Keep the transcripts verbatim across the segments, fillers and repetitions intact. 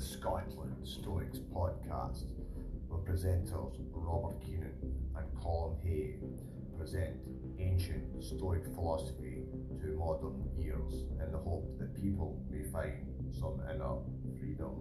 the Scotland Stoics podcast, where presenters Robert Keenan and Colin Hay present ancient Stoic philosophy to modern ears in the hope that people may find some inner freedom.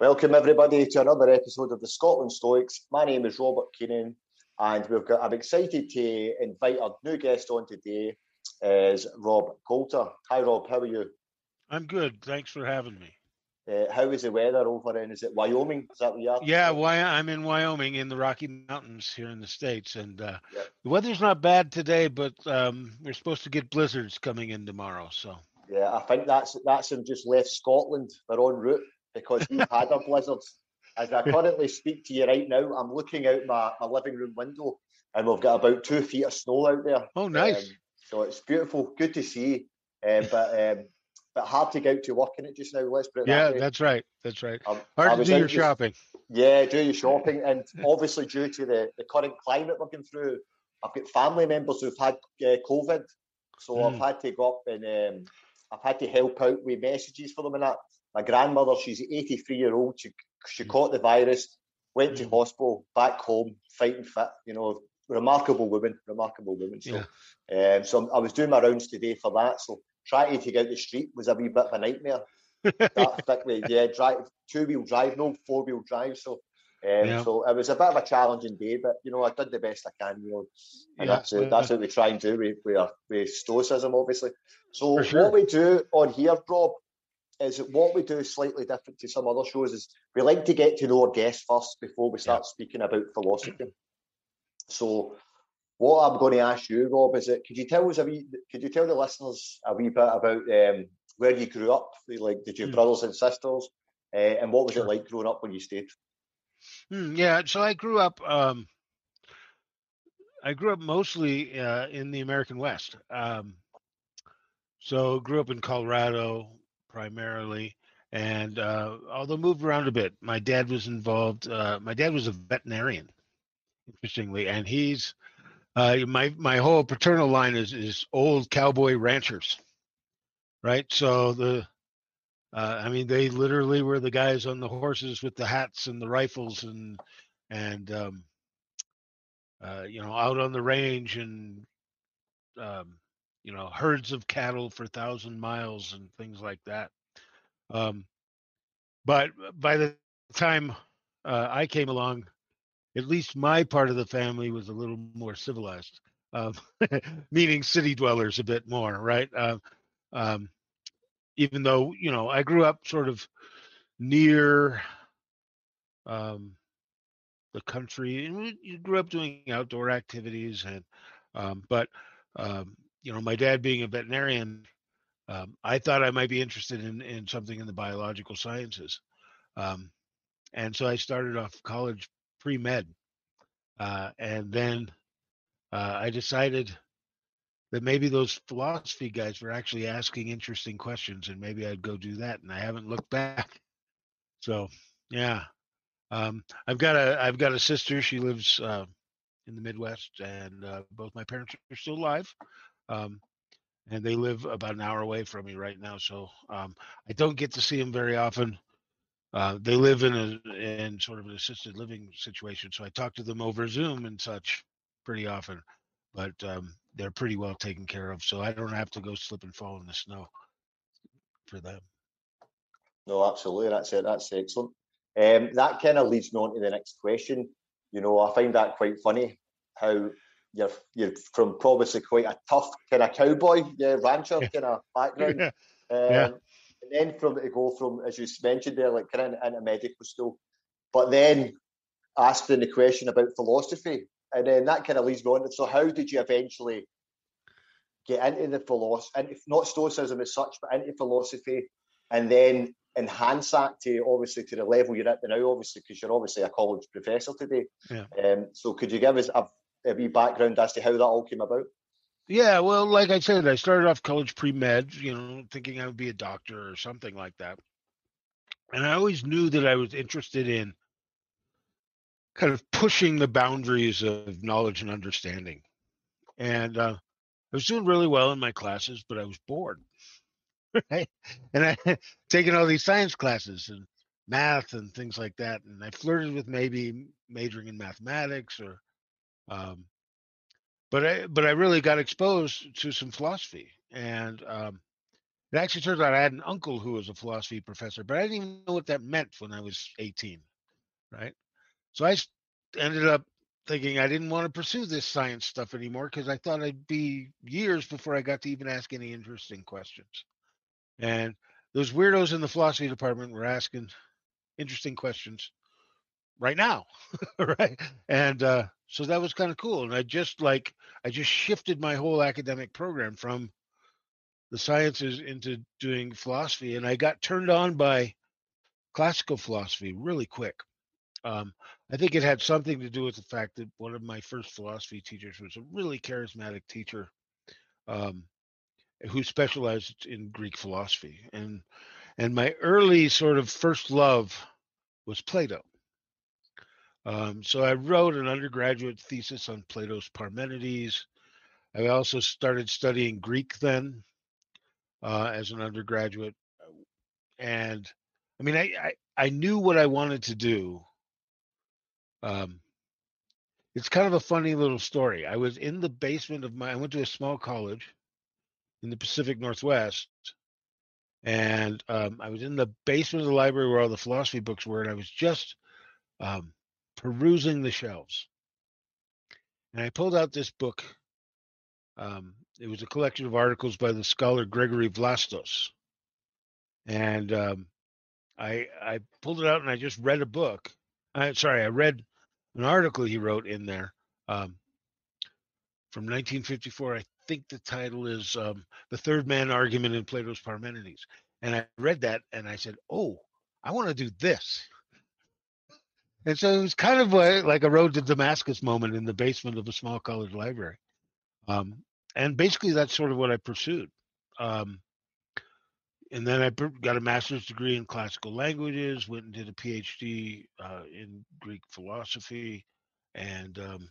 Welcome everybody to another episode of the Scotland Stoics. My name is Robert Keenan, and we've got, I'm excited to invite our new guest on today, is Rob Colter. Hi Rob, how are you? I'm good, thanks for having me. Uh, how is the weather over in, is it Wyoming? Is that where you are? Yeah, why, I'm in Wyoming in the Rocky Mountains here in the States, and uh, yep. The weather's not bad today, but um, we're supposed to get blizzards coming in tomorrow, so. Yeah, I think that's that's them just left Scotland. They're en route because we've had a blizzard. As I currently speak to you right now, I'm looking out my, my living room window and we've got about two feet of snow out there. Oh, nice. Um, so it's beautiful, good to see, um, but um, but hard to get out to work in it just now, let's put it yeah, that way. Yeah, that's right, that's right. Um, hard I to do your shopping. Just, yeah, do your shopping, and obviously due to the, the current climate we're going through, I've got family members who've had uh, COVID, so mm. I've had to go up and um, I've had to help out with messages for them and that. My grandmother, she's eighty-three year old, she she caught the virus, went to hospital, back home, fighting fit, you know, remarkable woman, remarkable woman. So, yeah. um, so I was doing my rounds today for that, so trying to take out the street was a wee bit of a nightmare. That particularly, yeah, drive, two-wheel drive, no four-wheel drive, so um, yeah. so it was a bit of a challenging day, but, you know, I did the best I can, you know, and yeah, that's, yeah. that's what we try and do with, with, our, with stoicism, obviously. So sure. What we do on here, Rob, is that what we do slightly different to some other shows is we like to get to know our guests first before we start yeah. speaking about philosophy. So what I'm going to ask you, Rob, is that could you tell us a wee, could you tell the listeners a wee bit about um, where you grew up? Like, did you have mm. brothers and sisters? Uh, and what was sure. it like growing up when you stayed? Mm, yeah, so I grew up, um, I grew up mostly uh, in the American West. Um, so grew up in Colorado, primarily, and uh, although moved around a bit. My dad was involved. Uh, my dad was a veterinarian, interestingly, and he's uh, my my whole paternal line is is old cowboy ranchers, right? So the uh, I mean, they literally were the guys on the horses with the hats and the rifles and and um, uh, you know, out on the range and. Um, you know, herds of cattle for thousand miles and things like that. Um, but by the time uh, I came along, at least my part of the family was a little more civilized, um, meaning city dwellers a bit more, right? Uh, um, even though, you know, I grew up sort of near um, the country, and we grew up doing outdoor activities, and um, but um, you know, my dad being a veterinarian, um, I thought I might be interested in, in something in the biological sciences. Um, and so I started off college pre-med. Uh, and then uh, I decided that maybe those philosophy guys were actually asking interesting questions, and maybe I'd go do that. And I haven't looked back. So, yeah, um, I've got a I've got a sister. She lives uh, in the Midwest, and uh, both my parents are still alive. Um, and they live about an hour away from me right now, so um, I don't get to see them very often. Uh, they live in a in sort of an assisted living situation, so I talk to them over Zoom and such pretty often. But um, they're pretty well taken care of, so I don't have to go slip and fall in the snow for them. No, absolutely, that's it. That's excellent. Um, that kind of leads me on to the next question. You know, I find that quite funny how. You're you're from probably quite a tough kind of cowboy, yeah, rancher yeah. kind of background, yeah. Um, yeah. and then from to go from as you mentioned there, like kind of into medical school, but then asking the question about philosophy, and then that kind of leads me on. So how did you eventually get into the philosophy, and not stoicism as such, but into philosophy, and then enhance that to obviously to the level you're at now, obviously because you're obviously a college professor today. Yeah. Um, so could you give us a a wee background as to how that all came about? Yeah, well, like I said, I started off college pre-med, you know, thinking I would be a doctor or something like that. And I always knew that I was interested in kind of pushing the boundaries of knowledge and understanding. And uh, I was doing really well in my classes, but I was bored. Right? And I had taken all these science classes and math and things like that. And I flirted with maybe majoring in mathematics or, um, but I, but I really got exposed to some philosophy. And um, it actually turns out I had an uncle who was a philosophy professor, but I didn't even know what that meant when I was eighteen. Right. So I ended up thinking I didn't want to pursue this science stuff anymore because I thought I'd be years before I got to even ask any interesting questions. And those weirdos in the philosophy department were asking interesting questions right now. Right. And uh, so that was kind of cool. And I just like, I just shifted my whole academic program from the sciences into doing philosophy. And I got turned on by classical philosophy really quick. Um, I think it had something to do with the fact that one of my first philosophy teachers was a really charismatic teacher um, who specialized in Greek philosophy. And and my early sort of first love was Plato. Um, so I wrote an undergraduate thesis on Plato's Parmenides. I also started studying Greek then uh, as an undergraduate. And I mean, I, I, I knew what I wanted to do. Um, it's kind of a funny little story. I was in the basement of my, I went to a small college in the Pacific Northwest, and um, I was in the basement of the library where all the philosophy books were, and I was just um, perusing the shelves. And I pulled out this book. Um, it was a collection of articles by the scholar Gregory Vlastos. And um, I, I pulled it out and I just read a book. I, sorry, I read an article he wrote in there um, from nineteen fifty-four. I think the title is um, The Third Man Argument in Plato's Parmenides. And I read that and I said, oh, I want to do this. And so it was kind of a, like a road to Damascus moment in the basement of a small college library. Um, and basically that's sort of what I pursued. Um, And then I got a master's degree in classical languages, went and did a PhD uh, in Greek philosophy, and um,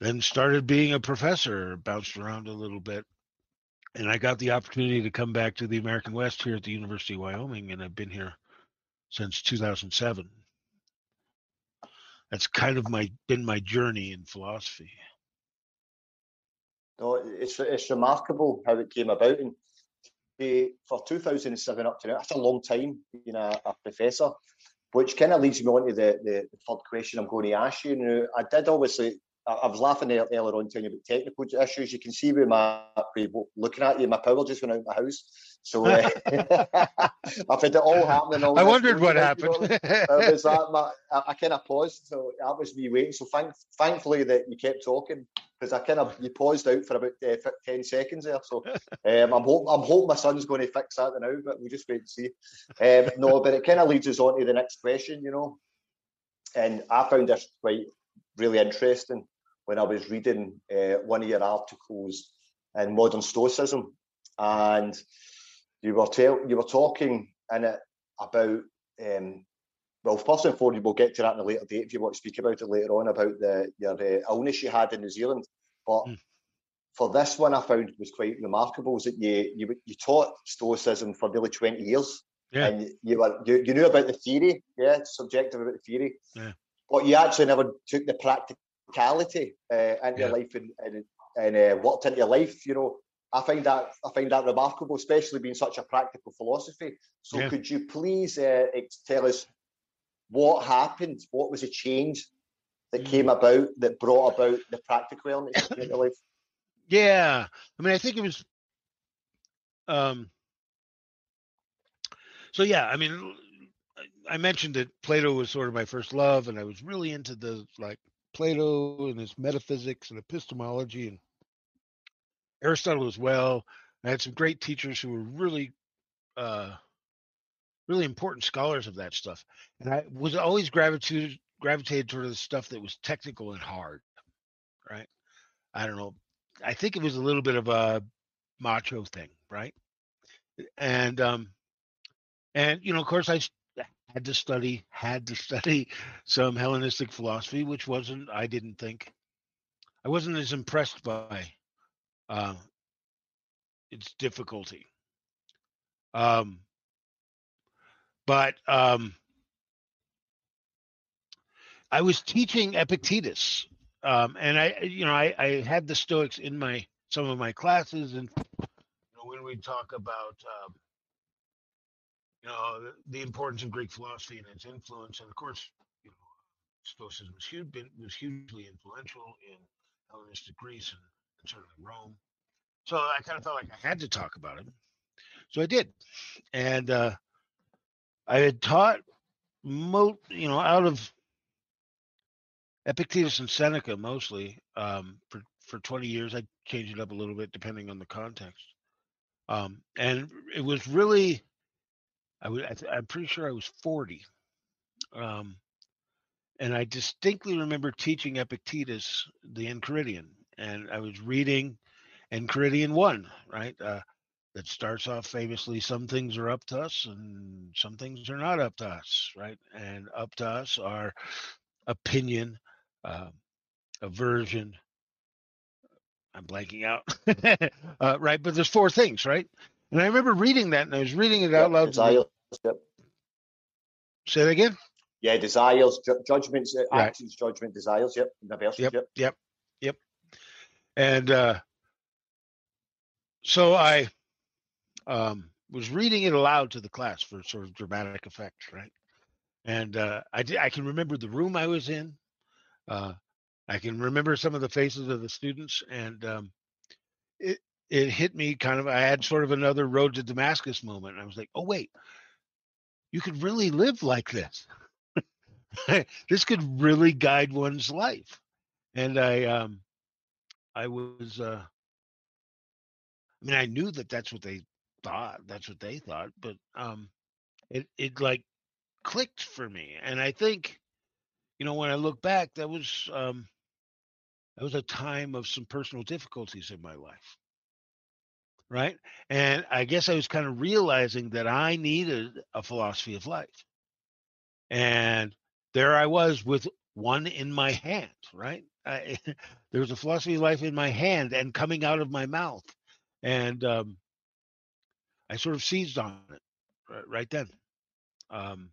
then started being a professor, bounced around a little bit. And I got the opportunity to come back to the American West here at the University of Wyoming, and I've been here since two thousand seven. That's kind of my been my journey in philosophy. No, it's, it's remarkable how it came about. And for two thousand seven up to now, that's a long time being a, a professor, which kind of leads me on to the, the, the third question I'm going to ask you. Now, I did obviously, I, I was laughing earlier on telling you about technical issues. You can see with my, looking at you, my power just went out of my house. So uh, I've had it all happening. All I wondered what happened. You know, uh, was that my, I, I kind of paused, so that was me waiting. So thank, thankfully that you kept talking. Because I kind of you paused out for about uh, ten seconds there, so um, I'm hoping I'm hoping my son's going to fix that now, but we'll just wait and see. Um, no, but it kind of leads us on to the next question, you know. And I found this quite really interesting when I was reading uh, one of your articles in Modern Stoicism, and you were tell you were talking in it about. Um, Well, first and foremost, we'll get to that in a later date if you want to speak about it later on, about the your uh, illness you had in New Zealand. But mm. for this one, I found was quite remarkable was that you you, you taught Stoicism for nearly twenty years, yeah. and you, you were you, you knew about the theory, yeah, subjective about the theory, yeah. but you actually never took the practicality uh, into yeah. your life and and, and uh, worked into your life. You know, I find that I find that remarkable, especially being such a practical philosophy. So, yeah. could you please uh, tell us? What happened? What was the change that came about that brought about the practical elements of your life? Yeah, I mean, I think it was. Um, so yeah, I mean, I mentioned that Plato was sort of my first love, and I was really into the like Plato and his metaphysics and epistemology, and Aristotle as well. I had some great teachers who were really. Uh, really important scholars of that stuff. And I was always gravitated, gravitated toward the stuff that was technical and hard, right? I don't know. I think it was a little bit of a macho thing, right? And, um, and you know, of course, I had to study, had to study some Hellenistic philosophy, which wasn't, I didn't think, I wasn't as impressed by uh, its difficulty. Um, but um, I was teaching Epictetus, um, and I, you know, I, I had the Stoics in my some of my classes, and you know, when we talk about, um, you know, the, the importance of Greek philosophy and its influence, and of course, you know, Stoicism was, huge, was hugely influential in Hellenistic Greece and, and certainly Rome. So I kind of felt like I had to talk about it. So I did. And uh, I had taught, mo- you know, out of Epictetus and Seneca mostly um, for, for twenty years. I changed it up a little bit depending on the context. Um, and it was really, I was, I'm pretty sure I was forty. Um, and I distinctly remember teaching Epictetus the Enchiridion. And I was reading Enchiridion one, right? Uh, that starts off famously, some things are up to us and some things are not up to us, right? And up to us are opinion, uh, aversion. I'm blanking out, uh, right? But there's four things, right? And I remember reading that, and I was reading it yep, out loud. Desires, yep. Say that again? Yeah, desires, ju- judgments, uh, right. Actions, judgment, desires, yep. Yep, yep, yep, yep. And, uh, So I um, was reading it aloud to the class for sort of dramatic effect, right? And uh, I, did, I can remember the room I was in. Uh, I can remember some of the faces of the students, and um, it it hit me kind of. I had sort of another road to Damascus moment. I was like, oh wait, you could really live like this. This could really guide one's life. And I um, I was. Uh, I mean, I knew that that's what they thought, that's what they thought, but um, it, it like clicked for me. And I think, you know, when I look back, that was, um, that was a time of some personal difficulties in my life, right? And I guess I was kind of realizing that I needed a philosophy of life. And there I was with one in my hand, right? I, there was a philosophy of life in my hand and coming out of my mouth. And um, I sort of seized on it right, right then um,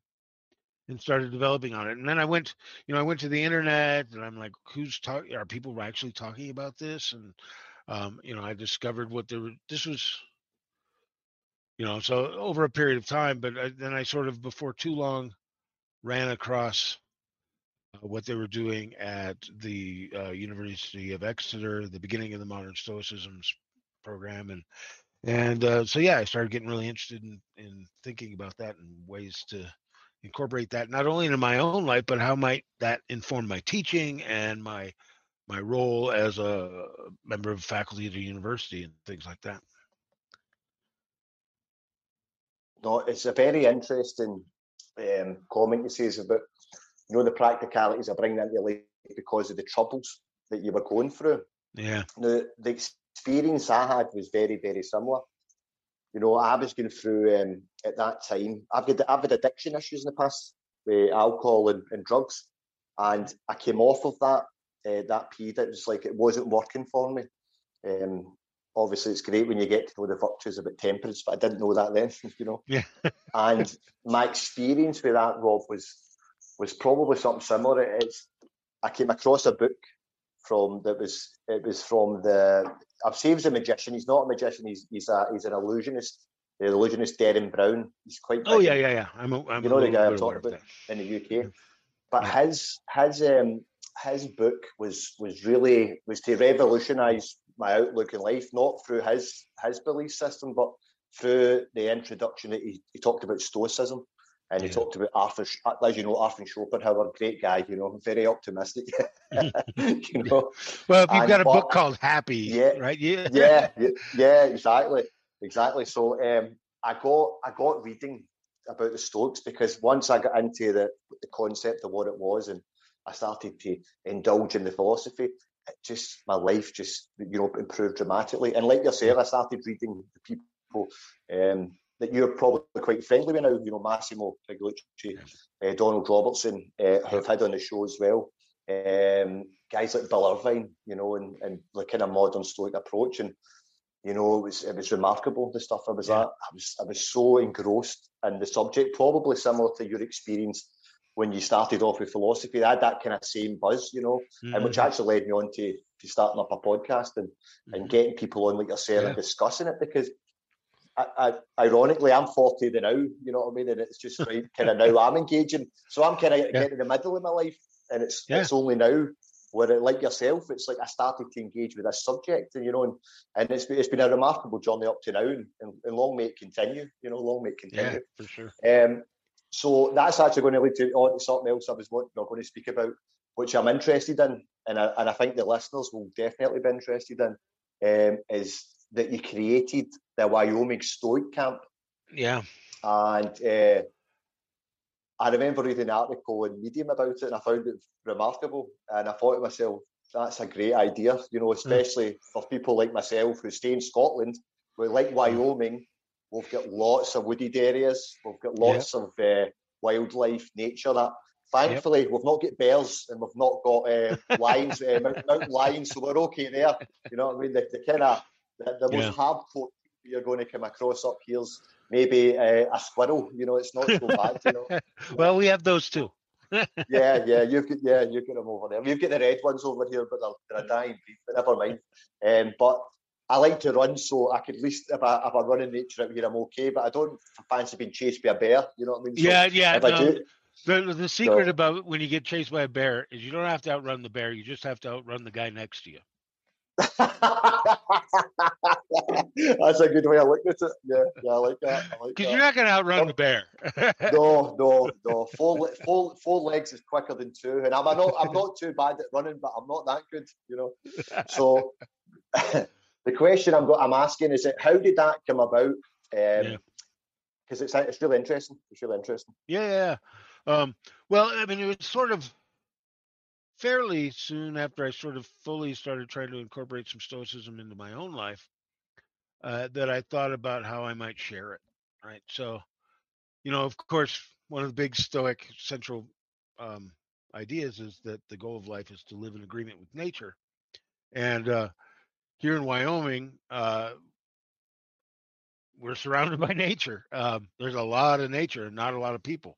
and started developing on it. And then I went, you know, I went to the internet, and I'm like, who's talking? Are people actually talking about this? And, um, you know, I discovered what there was. This was, you know, so over a period of time. But I, then I sort of, before too long, ran across uh, what they were doing at the uh, University of Exeter, the beginning of the modern Stoicism's program, and and uh, so yeah, I started getting really interested in, in thinking about that and ways to incorporate that not only into my own life, but how might that inform my teaching and my my role as a member of faculty at a university and things like that. No, it's a very interesting um, comment you say about, you know, the practicalities of bringing into your life because of the troubles that you were going through. Yeah. Now, the experience I had was very, very similar. You know, I was going through um, at that time. I've had I've had addiction issues in the past, with alcohol and, and drugs, and I came off of that uh, that period. It was like it wasn't working for me. Um, obviously, it's great when you get to know the virtues about temperance, but I didn't know that then. You know, yeah. And my experience with that, Rob, was was probably something similar. It's I came across a book from that was it was from the. I've seen he's a magician. He's not a magician. He's he's a he's an illusionist. The illusionist Derren Brown. He's quite. Oh big. yeah, yeah, yeah. I'm. A, I'm you know the guy I'm talking about in the U K. But yeah. his his um his book was was really was to revolutionise my outlook in life, not through his his belief system, but through the introduction that he, he talked about Stoicism, and yeah. he talked about Arthur, as you know, Arthur Schopenhauer, great guy. You know, very optimistic. You know, well, if you've and, got a but, book called Happy, yeah, right? Yeah. yeah, yeah, yeah, exactly, exactly. So um, I got I got reading about the Stoics because once I got into the, the concept of what it was, and I started to indulge in the philosophy, it just my life just you know improved dramatically. And like yourself, I started reading the people um, that you're probably quite friendly with now. You know, Massimo Pigliucci, uh, Donald Robertson, uh, who I've had on the show as well. Um, guys like Bill Irvine, you know, and, and the kind of modern Stoic approach. And You know, it was it was remarkable, the stuff I was yeah. at. I was I was so engrossed in the subject, probably similar to your experience when you started off with philosophy. I had that kind of same buzz, you know, mm-hmm. and which actually led me on to, to starting up a podcast and, mm-hmm. and getting people on like yourself yeah. and discussing it, because I, I, ironically, I'm forty now, you know what I mean? And it's just right, kind of now I'm engaging. So I'm kind of yeah. getting in the middle of my life, and it's yeah. it's only now where, it, like yourself, it's like I started to engage with this subject, and you know, and, and it's, it's been a remarkable journey up to now, and, and, and long may it continue, you know, long may it continue. Yeah, for sure. Um, so that's actually going to lead to, oh, to something else I was not going to speak about, which I'm interested in, and I, and I think the listeners will definitely be interested in, um, is that you created the Wyoming Stoic Camp. Yeah. And uh, I remember reading an article in Medium about it, and I found it remarkable. And I thought to myself, that's a great idea, you know, especially mm. for people like myself who stay in Scotland, where like Wyoming, we've got lots of wooded areas, we've got lots yeah. of uh, wildlife, nature, that thankfully, yep. we've not got bears and we've not got uh, lions, uh, mountain lions, so we're okay there. You know what I mean? The, the kind of The, the most yeah. hardcore you're going to come across up here is maybe uh, a squirrel. You know, it's not so bad. You know. Well, we have those too. yeah, yeah, you've got yeah, you've got them over there. You've got the red ones over here, but they're, they're a dying breed. But never mind. Um, but I like to run, so I could at least if I if I run in nature out here, I'm okay. But I don't fancy being chased by a bear. You know what I mean? So yeah, yeah. If no, I do, the the secret no. about when you get chased by a bear is you don't have to outrun the bear. You just have to outrun the guy next to you. That's a good way of looking at it. Yeah, yeah, I like that. Because like you're not going to outrun um, the bear. no, no, no. Four, four, four legs is quicker than two, and I'm not, I'm not too bad at running, but I'm not that good, you know. So the question I'm got, I'm asking is, how did that come about? Because um, yeah. it's it's really interesting. It's really interesting. Yeah, yeah. Um, well, I mean, it was sort of. Fairly soon after I sort of fully started trying to incorporate some Stoicism into my own life, uh, that I thought about how I might share it, right? So, you know, of course, one of the big Stoic central um, ideas is that the goal of life is to live in agreement with nature. And uh, here in Wyoming, uh, we're surrounded by nature. Um, there's a lot of nature and not a lot of people.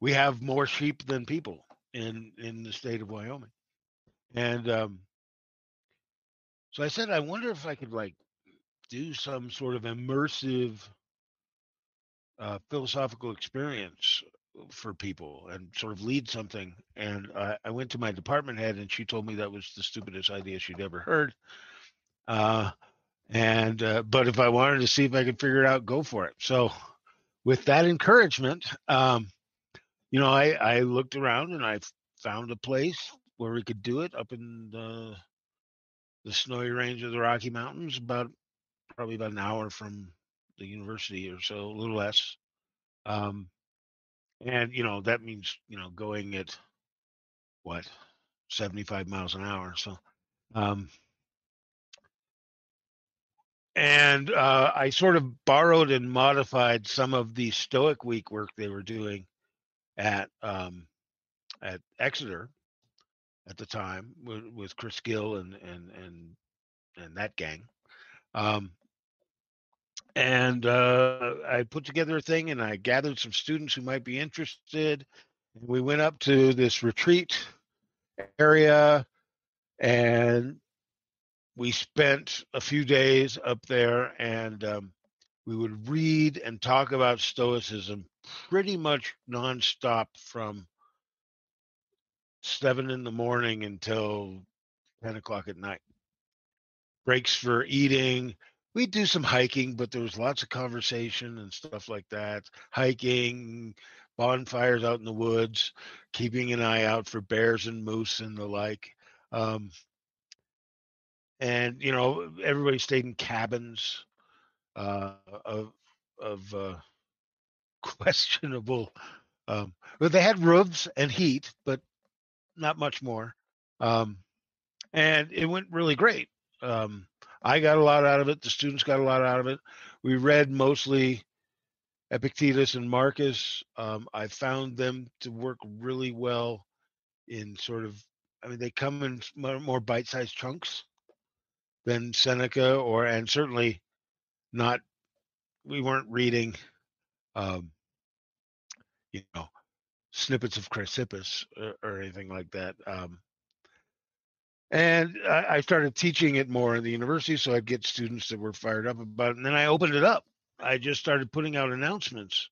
We have more sheep than people. In, in the state of Wyoming. And um, so I said, I wonder if I could like do some sort of immersive uh, philosophical experience for people and sort of lead something. And uh, I went to my department head and she told me that was the stupidest idea she'd ever heard. Uh, and, uh, but if I wanted to see if I could figure it out, go for it. So with that encouragement, um, You know, I, I looked around and I found a place where we could do it up in the the snowy range of the Rocky Mountains, about probably about an hour from the university or so, a little less. Um, and, you know, that means, you know, going at, what, seventy-five miles an hour. So, um, and uh, I sort of borrowed and modified some of the Stoic Week work they were doing at um at Exeter at the time with, with Chris Gill and and and and that gang, um and uh I put together a thing and I gathered some students who might be interested. We went up to this retreat area and we spent a few days up there, and um we would read and talk about Stoicism pretty much nonstop from seven in the morning until ten o'clock at night. Breaks for eating. We'd do some hiking, but there was lots of conversation and stuff like that. Hiking, bonfires out in the woods, keeping an eye out for bears and moose and the like. Um, and, you know, everybody stayed in cabins. Uh, of of uh, questionable, um, well, they had roofs and heat, but not much more. Um, and it went really great. Um, I got a lot out of it. The students got a lot out of it. We read mostly Epictetus and Marcus. Um, I found them to work really well in sort of, I mean, they come in more bite-sized chunks. than Seneca, or and certainly not. We weren't reading, um, you know, snippets of Chrysippus or, or anything like that. Um, and I, I started teaching it more in the university, so I'd get students that were fired up about it. And then I opened it up. I just started putting out announcements,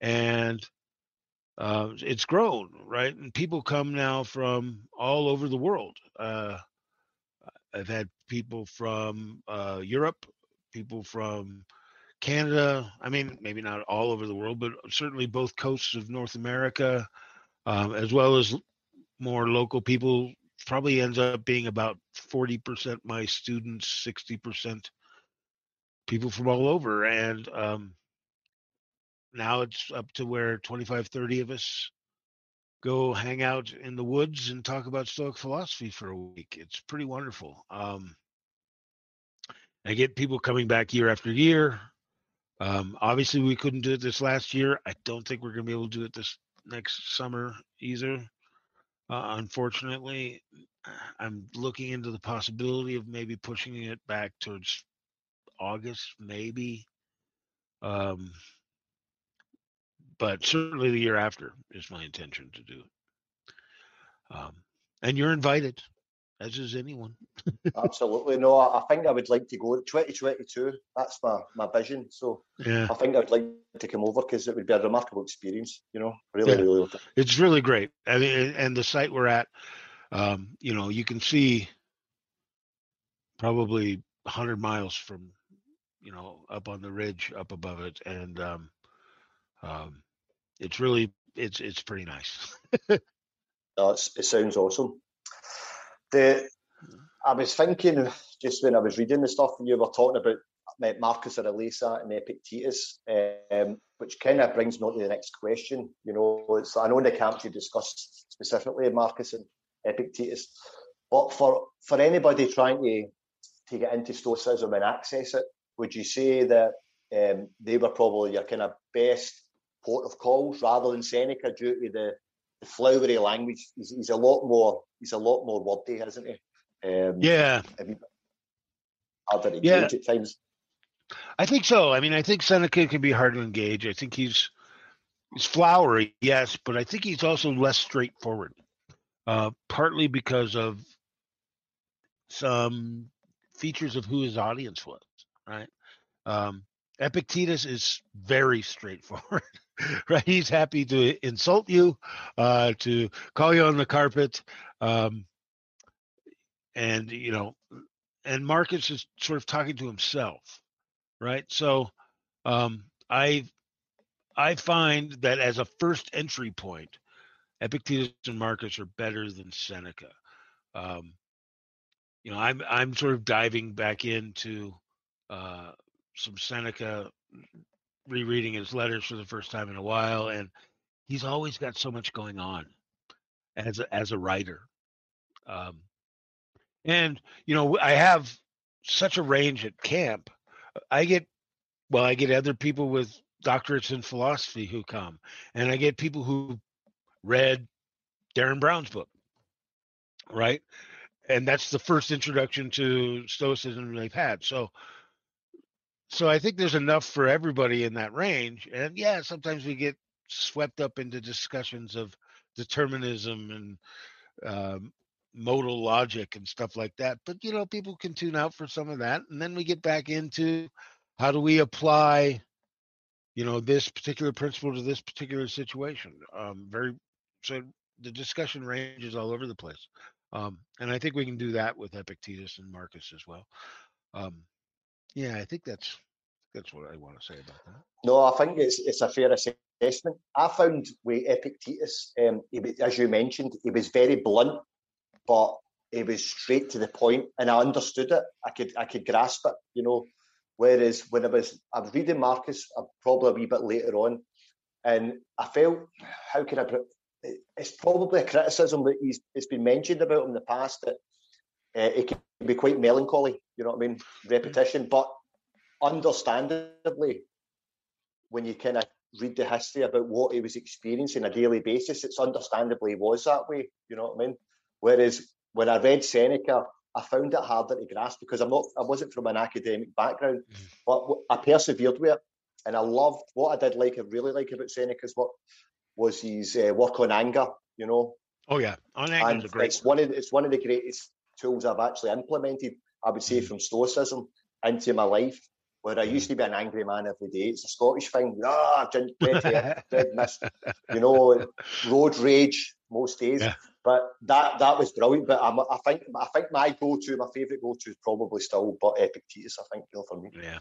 and uh, it's grown, right? And people come now from all over the world. Uh, I've had people from uh, Europe, people from Canada. I mean, maybe not all over the world, but certainly both coasts of North America, um, as well as more local people. Probably ends up being about forty percent my students, sixty percent people from all over. And um, now it's up to where twenty-five, thirty of us go hang out in the woods and talk about Stoic philosophy for a week. It's pretty wonderful. Um, I get people coming back year after year. Um, obviously, we couldn't do it this last year. I don't think we're going to be able to do it this next summer either. Uh, unfortunately, I'm looking into the possibility of maybe pushing it back towards August, maybe. Um, but certainly the year after is my intention to do it. Um, and you're invited, as is anyone. Absolutely. No, I think I would like to go twenty twenty-two. That's my, my vision. So yeah. I think I would like to come over because it would be a remarkable experience, you know, really, yeah. really. It's really great. I mean, and the site we're at, um, you know, you can see probably one hundred miles from, you know, up on the ridge up above it. And um, um, it's really, it's, it's pretty nice. No, it's, it sounds awesome. The, I was thinking just when I was reading the stuff and you were talking about Marcus Aurelius and Epictetus, um, which kind of brings me on to the next question. You know, it's, I know in the camp you discussed specifically Marcus and Epictetus, but for, for anybody trying to, to get into Stoicism and access it, would you say that um, they were probably your kind of best port of calls rather than Seneca due to the The flowery language? He's, he's a lot more. He's a lot more wordy, isn't he? Um, yeah. Harder to engage at times. I think so. I mean, I think Seneca can be hard to engage. I think he's he's flowery, yes, but I think he's also less straightforward. Uh, partly because of some features of who his audience was. Right. Um, Epictetus is very straightforward. Right, he's happy to insult you, uh, to call you on the carpet, um, and you know, and Marcus is sort of talking to himself, right? So, um, I, I find that as a first entry point, Epictetus and Marcus are better than Seneca. Um, you know, I'm I'm sort of diving back into uh, some Seneca. Rereading his letters for the first time in a while, and he's always got so much going on as a, as a writer. Um, and, you know, I have such a range at camp. I get, well, I get other people with doctorates in philosophy who come, and I get people who read Derren Brown's book, right? And that's the first introduction to Stoicism they've had. So, So I think there's enough for everybody in that range. And yeah, sometimes we get swept up into discussions of determinism and um, modal logic and stuff like that. But, you know, people can tune out for some of that. And then we get back into how do we apply, you know, this particular principle to this particular situation. Um, very so the discussion ranges all over the place. Um, and I think we can do that with Epictetus and Marcus as well. Um, Yeah, I think that's that's what I want to say about that. No, I think it's it's a fair assessment. I found with Epictetus, um, he, as you mentioned, he was very blunt, but he was straight to the point, and I understood it. I could I could grasp it, you know. Whereas when I was I was reading Marcus, uh, probably a wee bit later on, and I felt how can I? It's probably a criticism that he's it's been mentioned about him in the past that. Uh, it can be quite melancholy, you know what I mean, repetition, but understandably, when you kind of read the history about what he was experiencing on a daily basis, it's understandably was that way, you know what I mean? Whereas when I read Seneca, I found it harder to grasp because I'm not, I wasn't from an academic background, mm. but I persevered with it. And I loved what I did like, I really like about Seneca's work was his uh, work on anger, you know. Oh, yeah. On anger. And it's one, of, it's one of the greatest tools I've actually implemented, I would say, mm. from Stoicism into my life, where I used to be an angry man every day. It's a Scottish thing. Ah, drink, dread, dread mist, you know, road rage most days. Yeah. But that that was brilliant. But I'm, I think I think my go-to, my favourite go-to, is probably still but Epictetus. I think, Bill, for me. Yeah,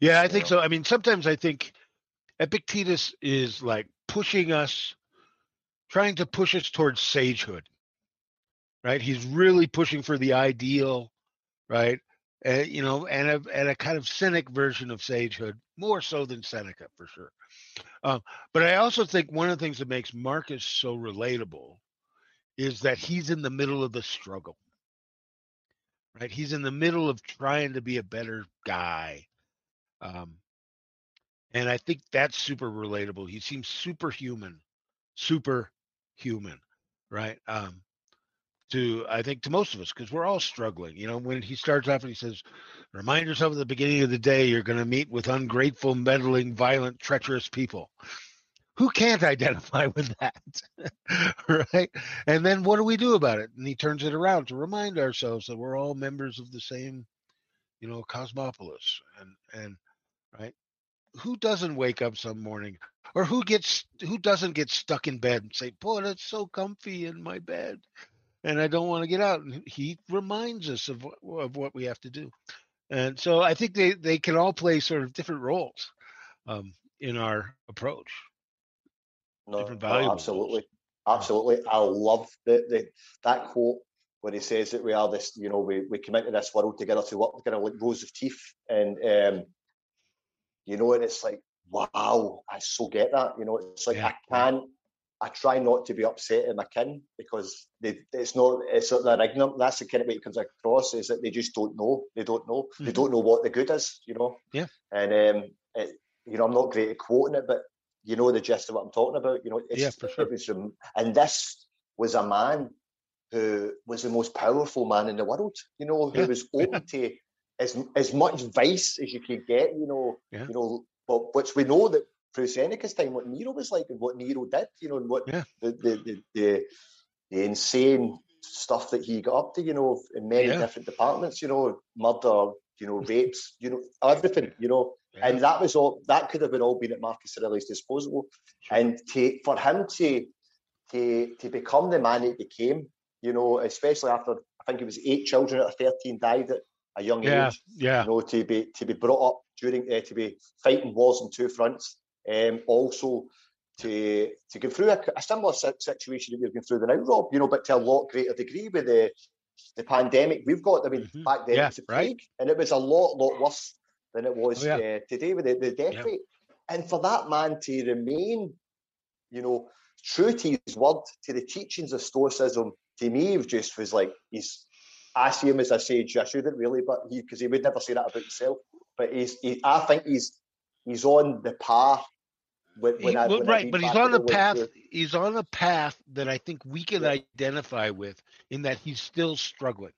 yeah, I think so. I mean, sometimes I think Epictetus is like pushing us, trying to push us towards sagehood. Right? He's really pushing for the ideal. Right. Uh, you know, and a and a kind of cynic version of sagehood, more so than Seneca, for sure. Um, but I also think one of the things that makes Marcus so relatable is that he's in the middle of the struggle, right? He's in the middle of trying to be a better guy. Um, and I think that's super relatable. He seems superhuman, superhuman, right? Um, To, I think, to most of us, because we're all struggling. You know, when he starts off and he says, remind yourself at the beginning of the day, you're going to meet with ungrateful, meddling, violent, treacherous people. Who can't identify with that? Right? And then what do we do about it? And he turns it around to remind ourselves that we're all members of the same, you know, cosmopolis. And, and right? Who doesn't wake up some morning, or who gets, who doesn't get stuck in bed and say, boy, that's so comfy in my bed, and I don't want to get out. And he reminds us of, of what we have to do. And so I think they, they can all play sort of different roles um, in our approach. No, no absolutely. Roles. Absolutely. I love the, the, that quote where he says that we are this, you know, we, we come into this world together to work together like rows of teeth. And, um, you know, and it's like, wow, I so get that. You know, it's like, yeah. I can't, I try not to be upset at my kin because they, it's not, it's they're ignorant. That's the kind of way it comes across, is that they just don't know. They don't know. Mm-hmm. They don't know what the good is, you know? Yeah. And, um, it, you know, I'm not great at quoting it, but you know the gist of what I'm talking about, you know? It's, yeah, for sure. It was, and this was a man who was the most powerful man in the world, you know, who yeah. was open to as as much vice as you could get, you know, yeah. you know, but which we know that through Seneca's time, what Nero was like and what Nero did, you know, and what yeah. the, the, the, the the insane stuff that he got up to, you know, in many yeah. different departments, you know, murder, you know, rapes, you know, everything, you know, yeah. and that was all, that could have been all been at Marcus Aurelius' disposal. Sure. And to, for him to, to, to become the man he became, you know, especially after, I think it was eight children out of thirteen died at a young yeah. age, yeah. you know, to be, to be brought up during, uh, to be fighting wars on two fronts. Um, also to to go through a, a similar situation that we've been through now, Rob, you know, but to a lot greater degree with the the pandemic we've got. I mean, mm-hmm. back then yeah, it was a plague, right. and it was a lot, lot worse than it was oh, yeah. uh, today with the, the death yeah. rate. And for that man to remain, you know, true to his word, to the teachings of Stoicism, to me, just was like, he's, I see him as a sage. I shouldn't really, but he, because he would never say that about himself. But he's, he, I think he's he's on the path. When, when he, I, well, right, but he's on a path. Through. He's on a path that I think we can yeah. identify with, in that he's still struggling,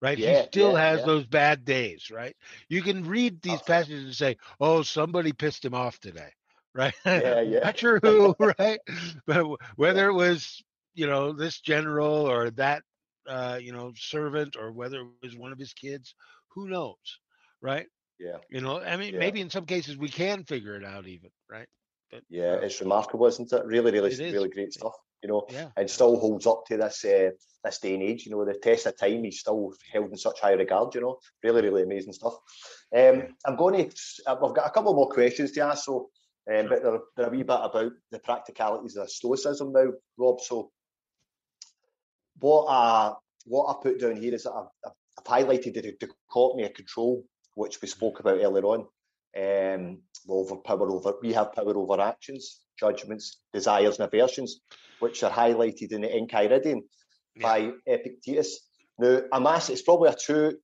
right? Yeah, he still yeah, has yeah. those bad days, right? You can read these Absolutely. passages and say, "Oh, somebody pissed him off today," right? Yeah, yeah. Not sure who, right? But whether it was, you know, this general or that, uh, you know, servant, or whether it was one of his kids, who knows, right? Yeah. You know, I mean, yeah. maybe in some cases we can figure it out, even, right? But, yeah, it's remarkable, isn't it? Really, really, it really great stuff, you know, yeah. and still holds up to this uh, this day and age, you know, the test of time, he's still held in such high regard, you know, really, really amazing stuff. Um, I'm going to, I've got a couple more questions to ask, so, um, sure. but they're, they're a wee bit about the practicalities of Stoicism now, Rob, so what, uh, what I put down here is that I've, I've highlighted the dichotomy of control, which we spoke about earlier on. Um, over power over we have power over actions, judgments, desires, and aversions, which are highlighted in the Enchiridion yeah. by Epictetus. Now, I'm asked, it's probably a two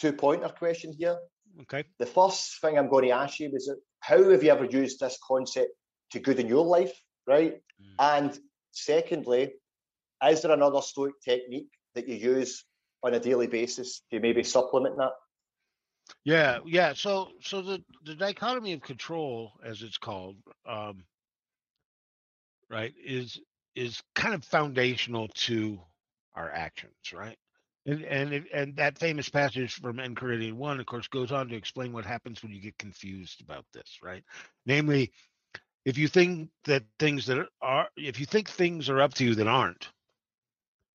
two pointer question here. Okay. The first thing I'm going to ask you is, how have you ever used this concept to good in your life, right? Mm. And secondly, is there another Stoic technique that you use on a daily basis? Do you maybe supplement that? Yeah, yeah. So, so the, the dichotomy of control, as it's called, um, right, is is kind of foundational to our actions, right? And and and that famous passage from Enchiridion one, of course, goes on to explain what happens when you get confused about this, right? Namely, if you think that things that are, if you think things are up to you that aren't,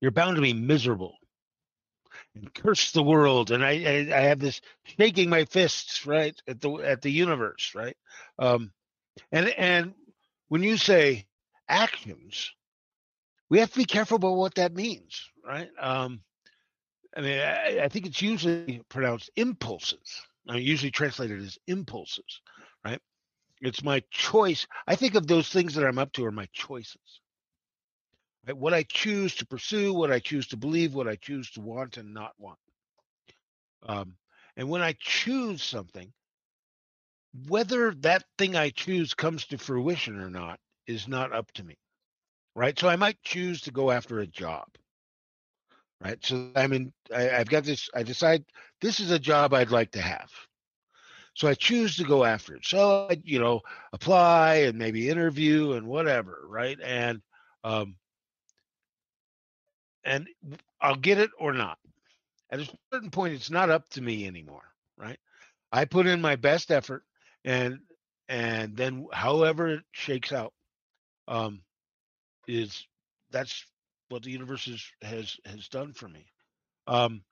you're bound to be miserable and curse the world. And I, I, I have this shaking my fists, right, at the at the universe, right? Um, and and when you say actions, we have to be careful about what that means, right? Um, I mean, I, I think it's usually pronounced impulses. I mean, usually translated as impulses, right? It's my choice. I think of those things that I'm up to are my choices. Right? What I choose to pursue, what I choose to believe, what I choose to want and not want. Um, and when I choose something, whether that thing I choose comes to fruition or not is not up to me, right? So I might choose to go after a job. Right. So I'm in, I, I've got this, I decide this is a job I'd like to have. So I choose to go after it. So I, you know, apply and maybe interview and whatever. Right. And, um, and I'll get it or not. At a certain point, it's not up to me anymore. Right. I put in my best effort and, and then however it shakes out, um, is that's, what the universe is, has has done for me, um,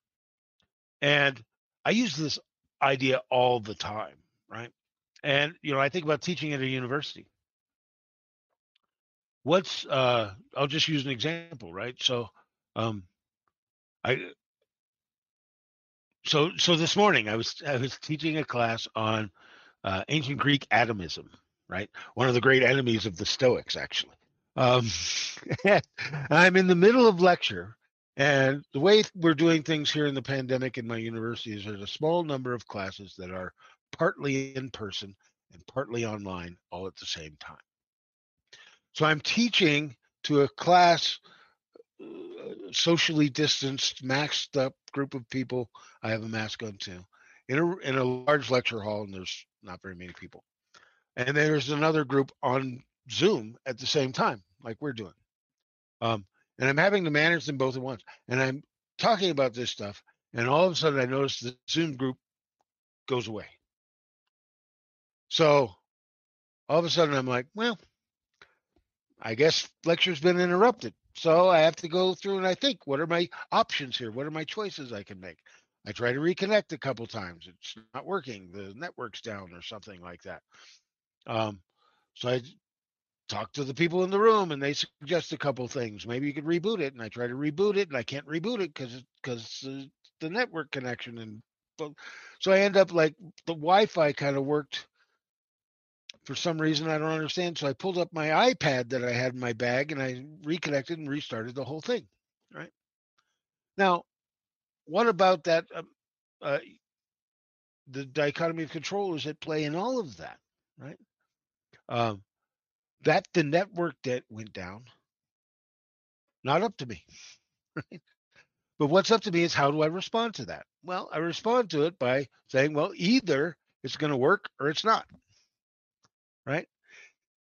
and I use this idea all the time, right? And you know, I think about teaching at a university. What's uh, I'll just use an example, right? So, um, I so so this morning I was I was teaching a class on uh, ancient Greek atomism, right? One of the great enemies of the Stoics, actually. Um, I'm in the middle of lecture, and the way we're doing things here in the pandemic in my university is there's a small number of classes that are partly in person and partly online all at the same time. So I'm teaching to a class, uh, socially distanced, maxed up group of people. I have a mask on too, in a, in a large lecture hall, and there's not very many people. And there's another group on Zoom at the same time, like we're doing. Um, and I'm having to manage them both at once. And I'm talking about this stuff, and all of a sudden I notice the Zoom group goes away. So all of a sudden I'm like, well, I guess lecture's been interrupted. So I have to go through and I think, what are my options here? What are my choices I can make? I try to reconnect a couple times. It's not working. The network's down or something like that. Um, so I talk to the people in the room and they suggest a couple things. Maybe you could reboot it. And I try to reboot it and I can't reboot it because because uh, the network connection. And so I end up like the Wi-Fi kind of worked for some reason I don't understand. So I pulled up my iPad that I had in my bag and I reconnected and restarted the whole thing. Right. Now, what about that? Uh, uh, the dichotomy of control is at play in all of that. Right. Um, That the network that went down, not up to me, right? But what's up to me is how do I respond to that? Well, I respond to it by saying, well, either it's going to work or it's not, right?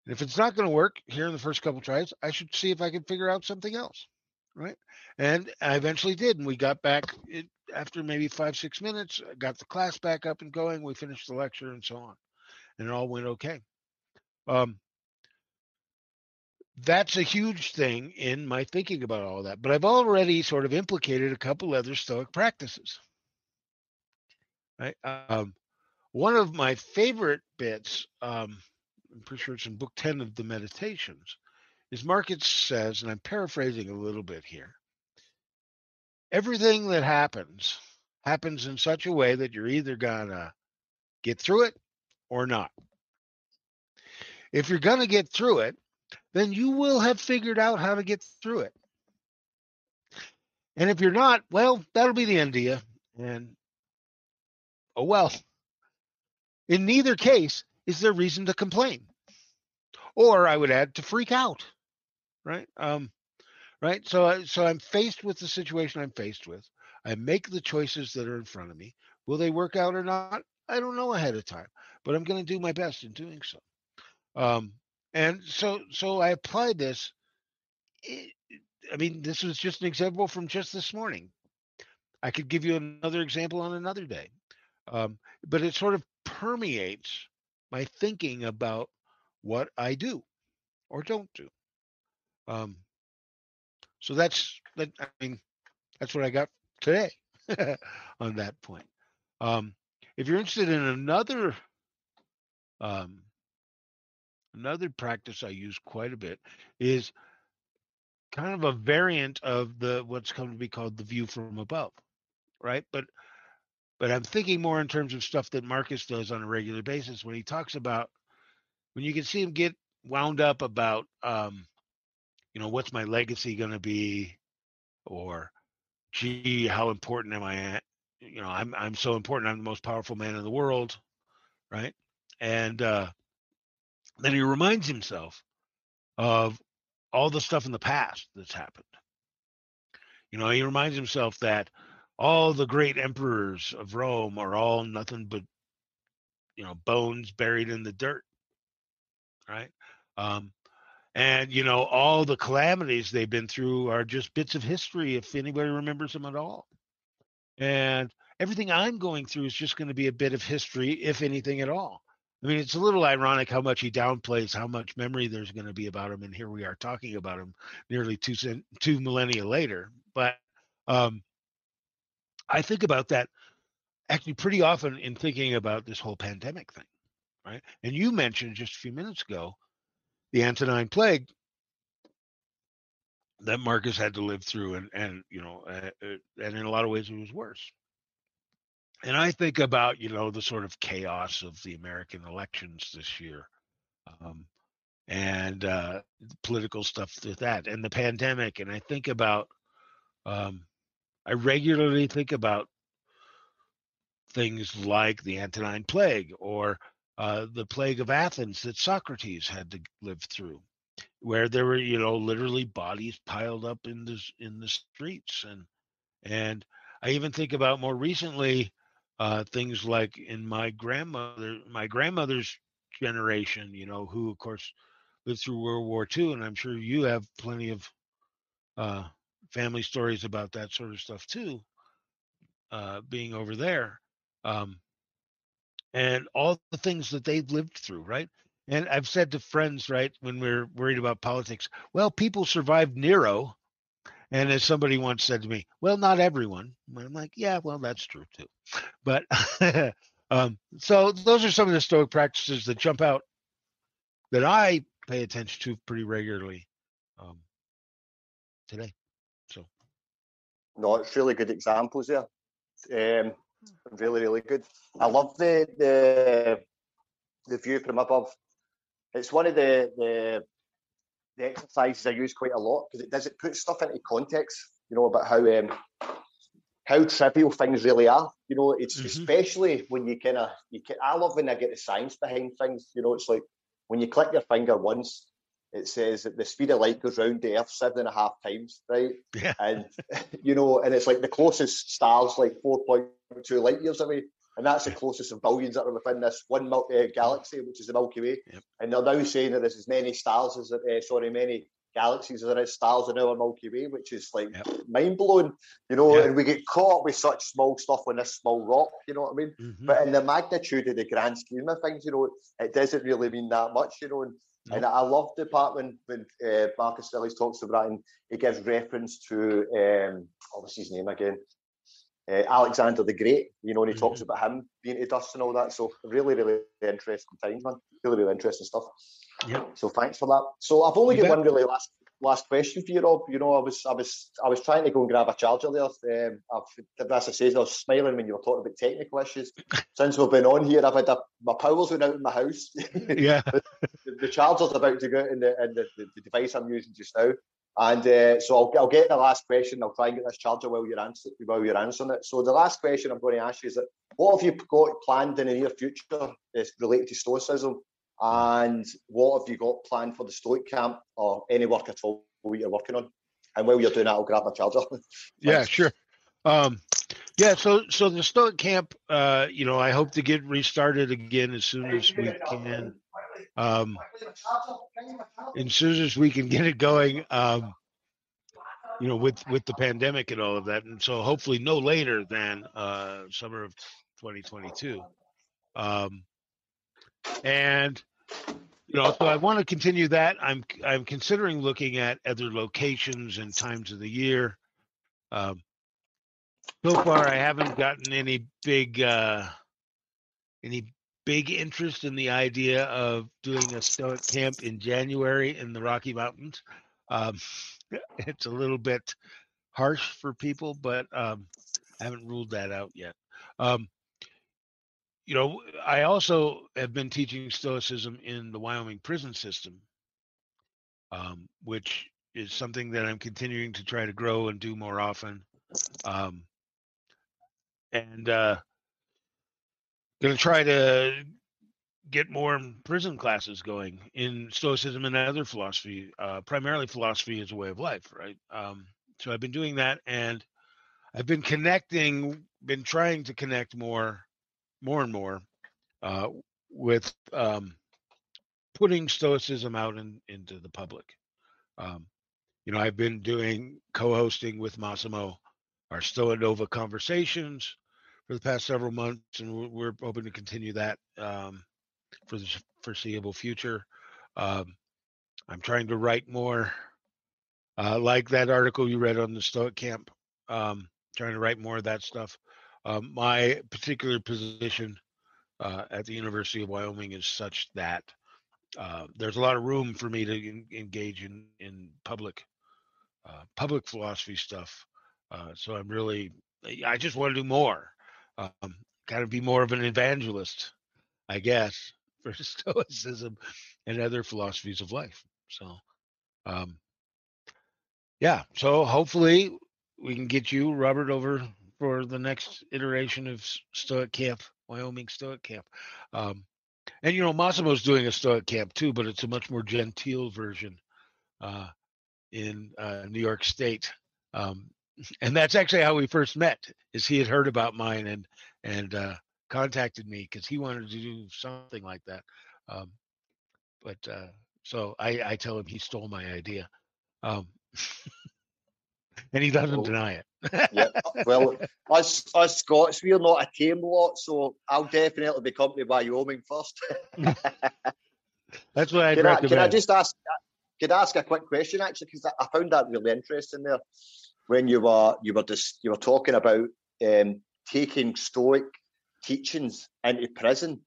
And if it's not going to work here in the first couple tries, I should see if I can figure out something else, right? And I eventually did, and we got back it, after maybe five, six minutes, got the class back up and going, we finished the lecture and so on, and it all went okay. Um, That's a huge thing in my thinking about all that. But I've already sort of implicated a couple other Stoic practices. Right? Um, one of my favorite bits, um, I'm pretty sure it's in book ten of the Meditations, is Marcus says, and I'm paraphrasing a little bit here, everything that happens, happens in such a way that you're either going to get through it or not. If you're going to get through it, then you will have figured out how to get through it. And if you're not, well, that'll be the end of you. And, oh, well, in neither case is there reason to complain. Or I would add to freak out, right? Um, right? So, I, so I'm faced with the situation I'm faced with. I make the choices that are in front of me. Will they work out or not? I don't know ahead of time, but I'm going to do my best in doing so. Um, and so, so I applied this. It, I mean, this was just an example from just this morning. I could give you another example on another day, um, but it sort of permeates my thinking about what I do or don't do. Um, so that's that. I mean, that's what I got today on that point. Um, if you're interested in another, um, another practice I use quite a bit is kind of a variant of the what's come to be called the view from above, right? But but I'm thinking more in terms of stuff that Marcus does on a regular basis when he talks about when you can see him get wound up about, um, you know, what's my legacy going to be, or gee, how important am I at? You know, I'm I'm so important. I'm the most powerful man in the world, right? And uh, then he reminds himself of all the stuff in the past that's happened. You know, he reminds himself that all the great emperors of Rome are all nothing but, you know, bones buried in the dirt, right? Um, and, you know, all the calamities they've been through are just bits of history, if anybody remembers them at all. And everything I'm going through is just going to be a bit of history, if anything at all. I mean, it's a little ironic how much he downplays how much memory there's going to be about him, and here we are talking about him nearly two two millennia later. But um, I think about that actually pretty often in thinking about this whole pandemic thing, right? And you mentioned just a few minutes ago the Antonine Plague that Marcus had to live through, and and you know, uh, and in a lot of ways it was worse. And I think about, you know, the sort of chaos of the American elections this year, um, and uh, political stuff with that, and the pandemic. And I think about, um, I regularly think about things like the Antonine Plague or uh, the Plague of Athens that Socrates had to live through, where there were, you know, literally bodies piled up in the in the streets, and and I even think about more recently. Uh, things like in my grandmother, my grandmother's generation, you know, who of course lived through World War Two, and I'm sure you have plenty of uh, family stories about that sort of stuff too, uh, being over there, um, and all the things that they've lived through, right? And I've said to friends, right, when we're worried about politics, well, people survived Nero, and as somebody once said to me, well, not everyone. I'm like, yeah, well, that's true too. But um, so those are some of the Stoic practices that jump out that I pay attention to pretty regularly um, today. So, no, it's really good examples there. Um, really, really good. I love the the the view from above. It's one of the the. The exercises I use quite a lot because it does it put stuff into context, you know, about how um, how trivial things really are. You know, it's mm-hmm. especially when you kind of you can. I love when I get the science behind things. You know, it's like when you click your finger once, it says that the speed of light goes round the Earth seven and a half times, right? Yeah. And you know, and it's like the closest star's like four point two light years away, and that's the closest of billions that are within this one uh, galaxy, which is the Milky Way. Yep. And they're now saying that there's as many stars as uh, sorry, many galaxies as there is stars in our Milky Way, which is like yep. mind blowing, you know. Yep. And we get caught with such small stuff on this small rock, you know what I mean? Mm-hmm. But in the magnitude of the grand scheme of things, you know, it doesn't really mean that much, you know. And, mm-hmm. and I love the part when when uh, Marcus Aurelius talks about it, and he gives reference to um, oh, what's his name again? Uh, Alexander the Great, you know, and he mm-hmm. talks about him being to dust and all that. So really, really interesting times, man. Really, really interesting stuff. Yeah. So thanks for that. So I've only you got bet. one really last last question for you, Rob. You know, I was I was I was trying to go and grab a charger there. Um, I've, as I say, I was smiling when you were talking about technical issues. Since we've been on here, I've had a, my power's went out in my house. Yeah. the, the charger's about to go out in the in the, the, the device I'm using just now. And uh, so I'll, I'll get the last question. I'll try and get this charger while you're, answer, while you're answering it. So the last question I'm going to ask you is that what have you got planned in the near future is related to Stoicism, and what have you got planned for the Stoic camp or any work at all that you're working on? And while you're doing that, I'll grab my charger. Yeah, sure. Um, yeah, so so the Stoic Camp, uh, you know, I hope to get restarted again as soon as we can. Um, as soon as we can get it going, um, you know, with, with the pandemic and all of that. And so hopefully no later than uh, summer of twenty twenty-two. Um, and, you know, so I want to continue that. I'm I'm considering looking at other locations and times of the year. Um, so far, I haven't gotten any big uh, any big interest in the idea of doing a Stoic camp in January in the Rocky Mountains. Um, it's a little bit harsh for people, but um, I haven't ruled that out yet. Um, You know, I also have been teaching Stoicism in the Wyoming prison system, um, which is something that I'm continuing to try to grow and do more often. Um, and uh, going to try to get more prison classes going in Stoicism and other philosophy. Uh, primarily, philosophy is a way of life, right? Um, so I've been doing that, and I've been connecting, been trying to connect more. more and more uh, with um, putting Stoicism out in, into the public. Um, you know, I've been doing co-hosting with Massimo our Stoa Nova conversations for the past several months, and we're hoping to continue that um, for the foreseeable future. Um, I'm trying to write more, uh, like that article you read on the Stoic Camp, um, trying to write more of that stuff. Um, my particular position uh, at the University of Wyoming is such that uh, there's a lot of room for me to in, engage in in public uh, public philosophy stuff. Uh, so I'm really, I just want to do more. Um, kind of be more of an evangelist, I guess, for Stoicism and other philosophies of life. So, um, yeah. So hopefully we can get you, Robert, over for the next iteration of Stoic Camp, Wyoming Stoic Camp. Um, and, you know, Massimo's doing a Stoic Camp too, but it's a much more genteel version uh, in uh, New York State. Um, and that's actually how we first met, is he had heard about mine and and uh, contacted me because he wanted to do something like that. Um, but uh, so I, I tell him he stole my idea. Um, and he doesn't oh. deny it. Yeah, well, us us Scots, we're not a tame lot, so I'll definitely be coming to Wyoming first. That's what I'd can recommend. I, can I just ask? Can I ask a quick question, actually? Because I found that really interesting there when you were you were just you were talking about um, taking Stoic teachings into prison.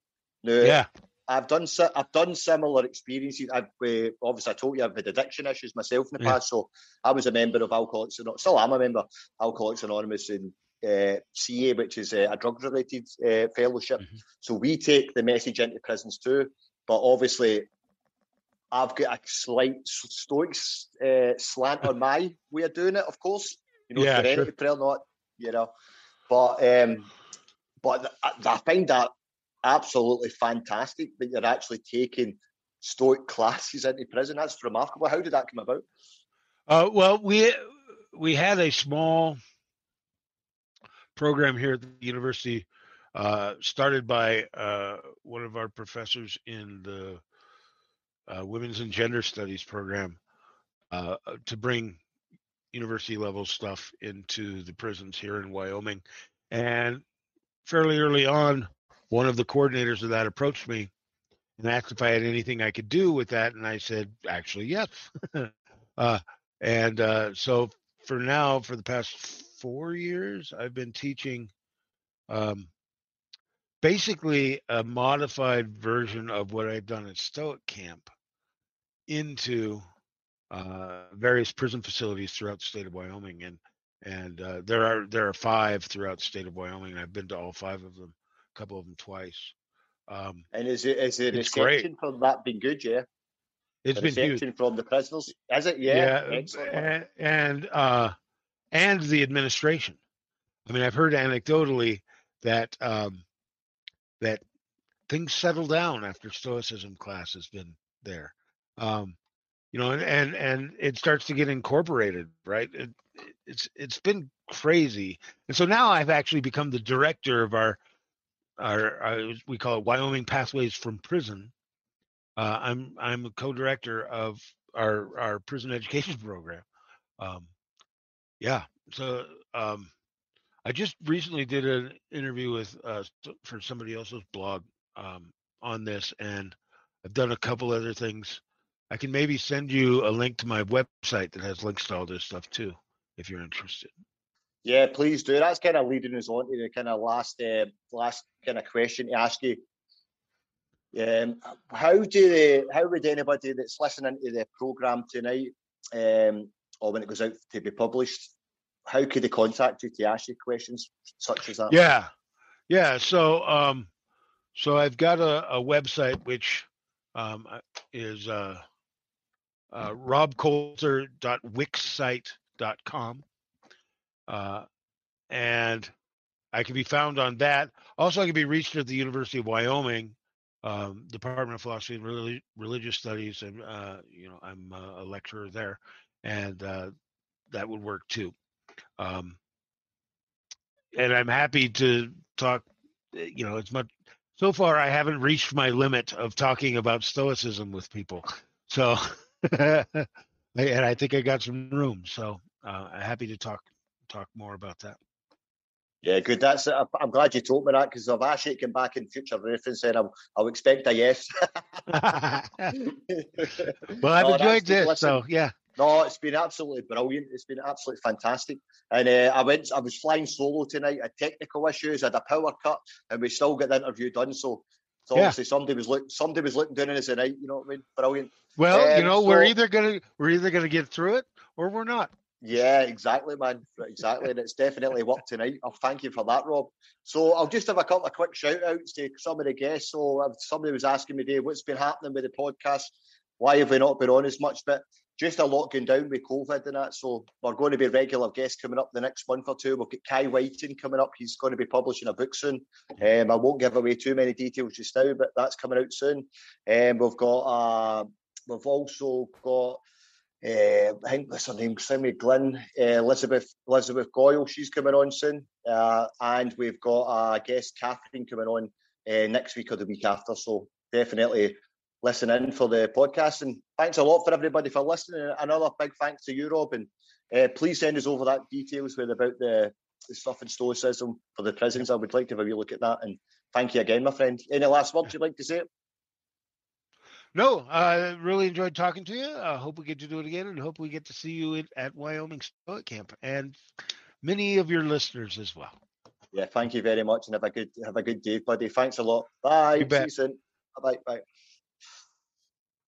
Now, yeah, I've done I've done similar experiences. I've uh, obviously I told you I've had addiction issues myself in the yeah. past, so I was a member of Alcoholics Anonymous. Still, I'm a member of Alcoholics Anonymous in uh, C A, which is uh, a drug-related uh, fellowship. Mm-hmm. So we take the message into prisons too. But obviously, I've got a slight Stoic uh, slant on my way of doing it. Of course, you know, yeah, sure. prayer, not you know, but um, but I, I find that absolutely fantastic that you're actually taking Stoic classes into prison. That's remarkable. How did that come about? Uh, well, we we had a small program here at the university uh, started by uh, one of our professors in the uh, Women's and Gender Studies program uh, to bring university-level stuff into the prisons here in Wyoming. And fairly early on, one of the coordinators of that approached me and asked if I had anything I could do with that. And I said, actually, yes. uh, and uh, so for now, for the past four years, I've been teaching um, basically a modified version of what I've done at Stoic Camp into uh, various prison facilities throughout the state of Wyoming. And and uh, there are there are five throughout the state of Wyoming. I've been to all five of them. Couple of them twice. Um, and is it is the reception from that been good? Yeah, it's the been reception huge. From the prisoners. Has it? Yeah, yeah. And and, uh, and the administration. I mean, I've heard anecdotally that um, that things settle down after Stoicism class has been there. Um, you know, and, and, and it starts to get incorporated, right? It, it's, it's been crazy. And so now I've actually become the director of our, our, our we call it Wyoming Pathways from Prison. Uh, I'm, I'm a co-director of our, our prison education program. Um, yeah. So, um, I just recently did an interview with, uh, for somebody else's blog, um, on this, and I've done a couple other things. I can maybe send you a link to my website that has links to all this stuff too, if you're interested. Yeah, please do. That's kind of leading us on to the kind of last, uh, last kind of question to ask you. Um, how do they, how would anybody that's listening to the program tonight, um, or when it goes out to be published, how could they contact you to ask you questions such as that? Yeah, yeah. So, um, so I've got a, a website which um, is. Uh, Uh, rob colter dot wix site dot com, uh, and I can be found on that. Also, I can be reached at the University of Wyoming, um, Department of Philosophy and Reli- Religious Studies, and uh, you know, I'm a lecturer there, and uh, that would work too. Um, and I'm happy to talk. You know, it's much. So far, I haven't reached my limit of talking about Stoicism with people, so. And I think I got some room, so uh, I'm happy to talk talk more about that. Yeah, good. That's. Uh, I'm glad you told me that, because I've actually come back in future reference, and I'll, I'll expect a yes. Well, I've no, enjoyed this, listen, so yeah. No, it's been absolutely brilliant. It's been absolutely fantastic. And uh, I went. I was flying solo tonight. I had technical issues. I had a power cut, and we still got the interview done. So. So obviously yeah. somebody was looking somebody was looking down in us tonight, you know what I mean? Brilliant. Well, um, you know, so, we're either gonna we're either gonna get through it or we're not. Yeah, exactly, man. Exactly. And it's definitely worked tonight. I'll thank you for that, Rob. So I'll just have a couple of quick shout outs to some of the guests. So if somebody was asking me, Dave, what's been happening with the podcast? Why have we not been on as much? But just a lot going down with COVID and that. So we're going to be regular guests coming up the next month or two. We've got Kai Whiting coming up. He's going to be publishing a book soon. Um, I won't give away too many details just now, but that's coming out soon. Um, we've got, uh, we've also got, uh, I think that's her name, Sammy Glynn, uh, Elizabeth Elizabeth Goyle. She's coming on soon. Uh, and we've got a uh, guest, Catherine, coming on uh, next week or the week after. So definitely listen in for the podcast, and thanks a lot for everybody for listening. And another big thanks to you, Rob, and uh, please send us over that details with about the, the stuff in Stoicism for the prisons. I would like to have a wee look at that, and thank you again, my friend. Any last words you'd like to say? No, I really enjoyed talking to you. I hope we get to do it again, and hope we get to see you at Wyoming Stoic Camp, and many of your listeners as well. Yeah, thank you very much, and have a good have a good day, buddy. Thanks a lot. Bye. See you soon. Bye. Bye.